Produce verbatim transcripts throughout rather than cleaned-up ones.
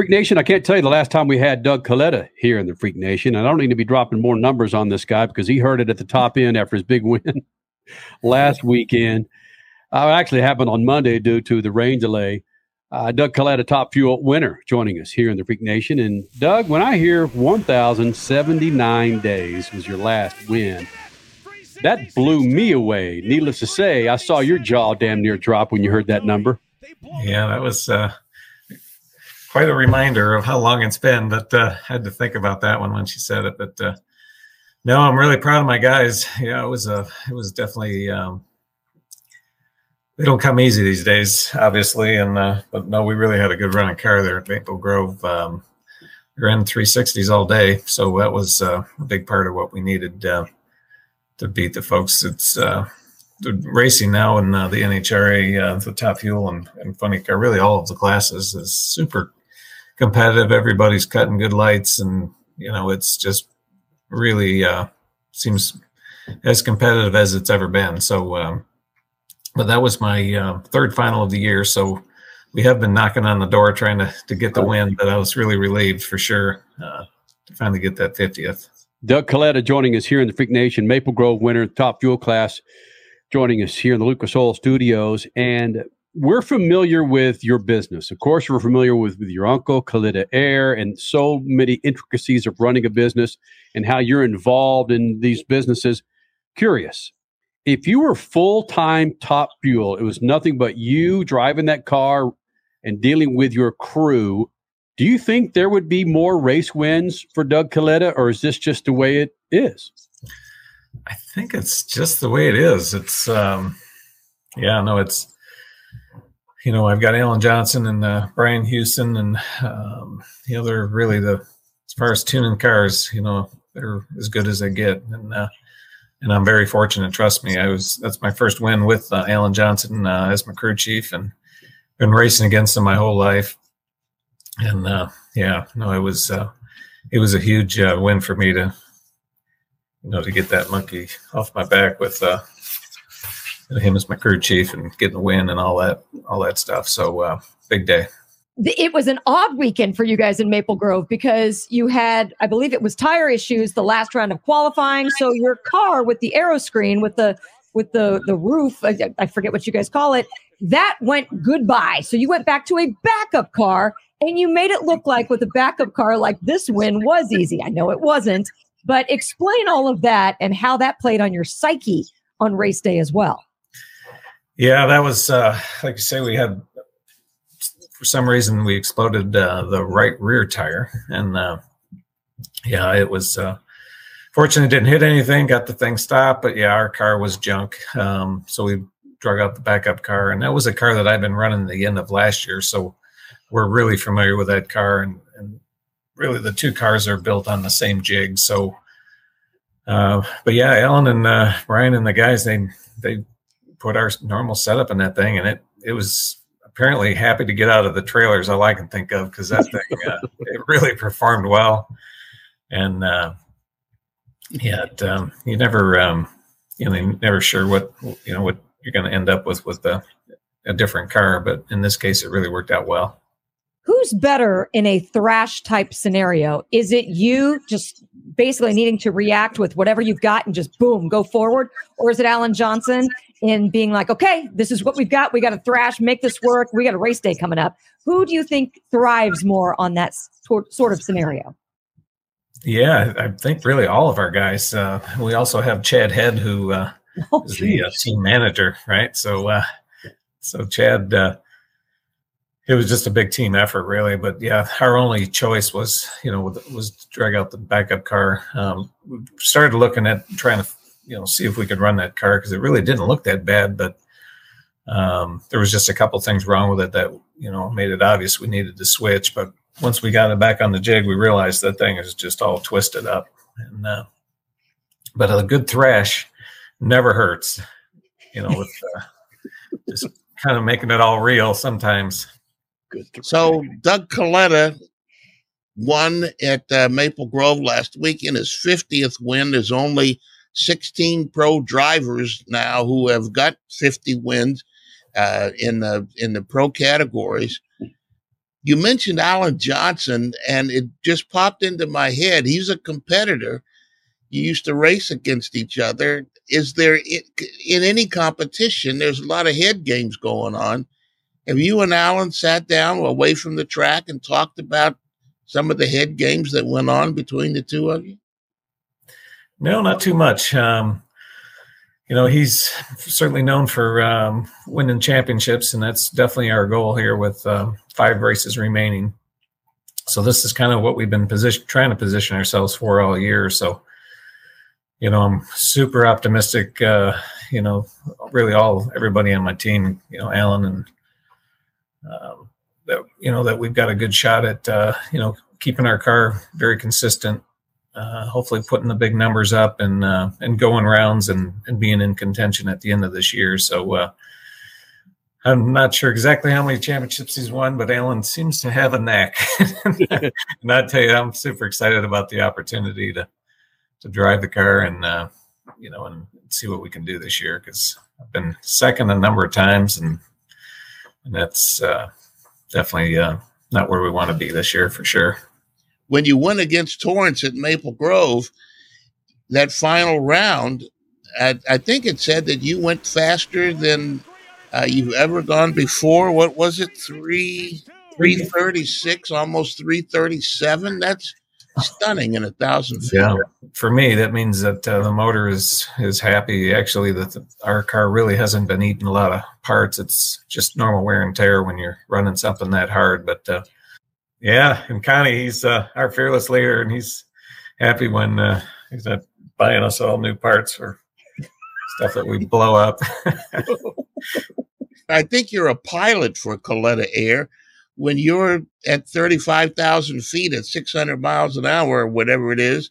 Freak Nation, I can't tell you the last time we had Doug Kalitta here in the Freak Nation, and I don't need to be dropping more numbers on this guy because he heard it at the top end after his big win last weekend. Uh, it actually happened on Monday due to the rain delay. Uh, Doug Kalitta, Top Fuel winner, joining us here in the Freak Nation. And Doug, when I hear one thousand seventy-nine days was your last win, that blew me away. Needless to say, I saw your jaw damn near drop when you heard that number. Yeah, that was uh, quite a reminder of how long it's been, but uh, I had to think about that one when she said it. But uh, no, I'm really proud of my guys. Yeah, it was a, it was definitely. Um, they don't come easy these days, obviously, and uh, but no, we really had a good running car there at Maple Grove. Um, we ran three sixties all day, so that was uh, a big part of what we needed uh, to beat the folks. It's uh, racing now in uh, the N H R A, uh, the Top Fuel, and, and Funny Car, really all of the classes is super competitive. Everybody's cutting good lights, and you know it's just really uh, seems as competitive as it's ever been. So. Um, But that was my uh, third final of the year, so we have been knocking on the door trying to, to get the win, but I was really relieved for sure uh, to finally get that fiftieth. Doug Kalitta joining us here in the Freak Nation, Maple Grove winner, Top Fuel class, joining us here in the Lucas Oil Studios. And we're familiar with your business. Of course, we're familiar with, with your uncle, Kalitta Air, and so many intricacies of running a business and how you're involved in these businesses. Curious. If you were full-time Top Fuel, it was nothing but you driving that car and dealing with your crew, do you think there would be more race wins for Doug Kalitta, or is this just the way it is? I think it's just the way it is. It's, um, yeah, no, it's, you know, I've got Alan Johnson and uh, Brian Houston, and, um, you know, they're really the, as far as tuning cars, you know, they're as good as they get. And, uh, And I'm very fortunate. Trust me, I was. That's my first win with uh, Alan Johnson uh, as my crew chief, and been racing against him my whole life. And uh, yeah, no, it was uh, it was a huge uh, win for me to, you know, to get that monkey off my back with uh, him as my crew chief and getting the win and all that, all that stuff. So uh, big day. It was an odd weekend for you guys in Maple Grove because you had, I believe it was tire issues the last round of qualifying. So your car with the aero screen, with the with the, the roof, I, I forget what you guys call it, that went goodbye. So you went back to a backup car and you made it look like with a backup car, like this win was easy. I know it wasn't, but explain all of that and how that played on your psyche on race day as well. Yeah, that was, uh, like you say, we had... For some reason, we exploded uh, the right rear tire, and uh, yeah, it was uh, fortunately didn't hit anything. Got the thing stopped, but yeah, our car was junk. Um, so we drug out the backup car, and that was a car that I've been running the end of last year. So we're really familiar with that car, and, and really the two cars are built on the same jig. So, uh, but yeah, Alan and uh, Brian and the guys they they put our normal setup in that thing, and it it was. Apparently happy to get out of the trailers, all I can think of, because that thing uh, it really performed well, and uh, yeah, it, um, you never, um, you know, you're never sure what you know what you're going to end up with with a, a different car, but in this case, it really worked out well. Who's better in a thrash type scenario? Is it you just basically needing to react with whatever you've got and just boom, go forward, or is it Alan Johnson? In being like, okay, this is what we've got. We got to thrash, make this work. We got a race day coming up. Who do you think thrives more on that sort of scenario? Yeah, I think really all of our guys. Uh, we also have Chad Head, who uh, oh, is the uh, team manager, right? So, uh, so Chad, uh, it was just a big team effort, really. But yeah, our only choice was, you know, was to drag out the backup car. Um, we started looking at trying to. You know, see if we could run that car because it really didn't look that bad, but um, there was just a couple things wrong with it that, you know, made it obvious we needed to switch. But once we got it back on the jig, we realized that thing is just all twisted up. And uh, but a good thrash never hurts, you know, with uh, just kind of making it all real sometimes. Good thrash. So Doug Kalitta won at uh, Maple Grove last weekend. His fiftieth win. Is only sixteen pro drivers now who have got fifty wins uh, in the in the pro categories. You mentioned Alan Johnson, and it just popped into my head. He's a competitor. You used to race against each other. Is there, in any competition, there's a lot of head games going on. Have you and Alan sat down away from the track and talked about some of the head games that went on between the two of you? No, not too much. Um, you know, he's certainly known for um, winning championships, and that's definitely our goal here with um, five races remaining. So this is kind of what we've been position- trying to position ourselves for all year. So, you know, I'm super optimistic, uh, you know, really all everybody on my team, you know, Alan and, um, that, you know, that we've got a good shot at, uh, you know, keeping our car very consistent. Uh, hopefully putting the big numbers up and uh, and going rounds and, and being in contention at the end of this year. So uh, I'm not sure exactly how many championships he's won, but Alan seems to have a knack. And I tell you, I'm super excited about the opportunity to to drive the car and uh, you know and see what we can do this year, because I've been second a number of times, and and that's uh, definitely uh, not where we want to be this year for sure. When you went against Torrance at Maple Grove, that final round, I, I think it said that you went faster than uh, you've ever gone before. What was it? Three, three thirty-six, almost three thirty-seven. That's stunning in a thousand feet. Yeah, for me, that means that uh, the motor is is happy. Actually, that the, our car really hasn't been eating a lot of parts. It's just normal wear and tear when you're running something that hard, but. Uh, Yeah, and Connie, he's uh, our fearless leader, and he's happy when uh, he's not buying us all new parts for stuff that we blow up. I think you're a pilot for Kalitta Air. When you're at thirty-five thousand feet at six hundred miles an hour, or whatever it is,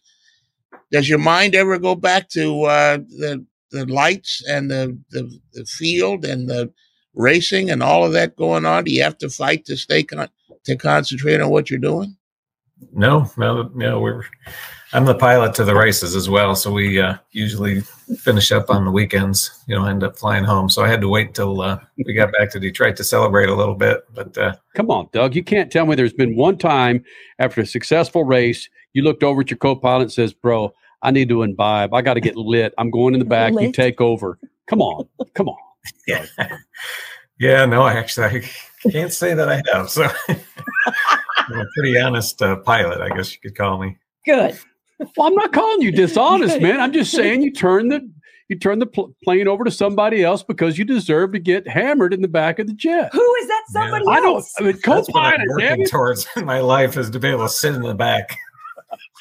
does your mind ever go back to uh, the the lights and the, the, the field and the racing and all of that going on? Do you have to fight to stay con- to concentrate on what you're doing? No, no, no. We're I'm the pilot to the races as well, so we uh, usually finish up on the weekends. You know, end up flying home. So I had to wait until uh, we got back to Detroit to celebrate a little bit. But uh, come on, Doug, you can't tell me there's been one time after a successful race you looked over at your co-pilot and says, "Bro, I need to imbibe. I got to get lit. I'm going in the back. Lit? You take over. Come on, come on." Yeah. Yeah, no, actually, I can't say that I have. So I'm a pretty honest uh, pilot, I guess you could call me. Good. Well, I'm not calling you dishonest, man. I'm just saying you turn the you turn the pl- plane over to somebody else because you deserve to get hammered in the back of the jet. Who is that somebody yeah. else? I don't. I mean, co-pilot. That's what I'm working damn towards in my life, is to be able to sit in the back.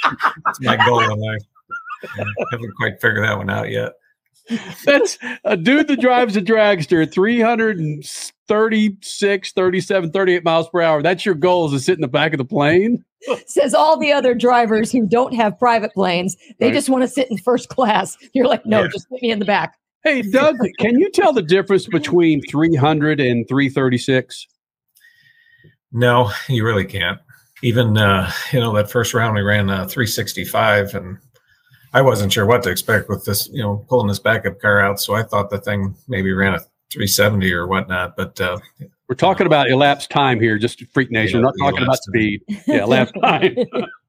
That's my goal in life. I haven't quite figured that one out yet. That's a dude that drives a dragster three thirty-six, thirty-seven, thirty-eight miles per hour. That's your goal, is to sit in the back of the plane? Says all the other drivers who don't have private planes. They right. just want to sit in first class. You're like, no, yeah. just put me in the back. Hey, Doug, can you tell the difference between three hundred and three thirty-six? No, you really can't. Even, uh, you know, that first round we ran uh, three sixty-five, and I wasn't sure what to expect with this, you know, pulling this backup car out. So I thought the thing maybe ran a three seventy or whatnot. But uh, we're talking about elapsed time here, just Freak Nation. Yeah, we're not talking about speed. Yeah, elapsed time.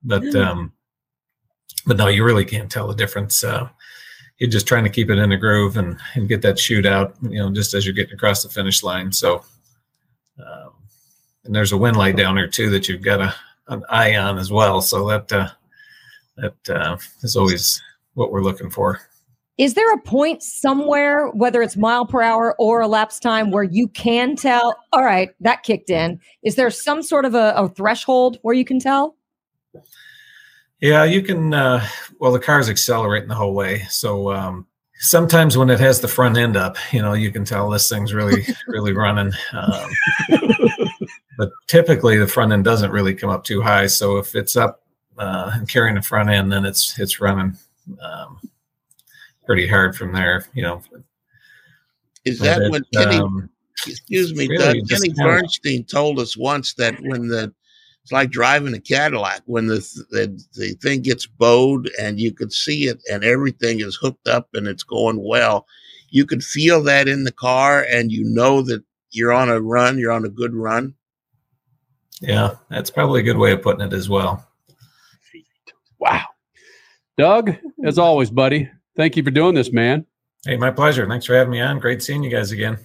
But um, but no, you really can't tell the difference. Uh, you're just trying to keep it in the groove and, and get that shoot out, you know, just as you're getting across the finish line. So, um, and there's a wind light down there too that you've got a an eye on as well. So that. Uh, That uh, is always what we're looking for. Is there a point somewhere, whether it's mile per hour or elapsed time, where you can tell, all right, that kicked in? Is there some sort of a, a threshold where you can tell? Yeah, you can. Uh, well, the car's accelerating the whole way. So um, sometimes when it has the front end up, you know, you can tell this thing's really, really running. Um, but typically the front end doesn't really come up too high. So if it's up, Uh, and carrying the front end, then it's it's running um, pretty hard from there, you know. Is that it, when Kenny? Um, excuse me, really Doug. Kenny Bernstein told us once that when the it's like driving a Cadillac, when the the, the thing gets bowed and you can see it, and everything is hooked up and it's going well, you can feel that in the car, and you know that you're on a run, you're on a good run. Yeah, that's probably a good way of putting it as well. Wow. Doug, as always, buddy, thank you for doing this, man. Hey, my pleasure. Thanks for having me on. Great seeing you guys again.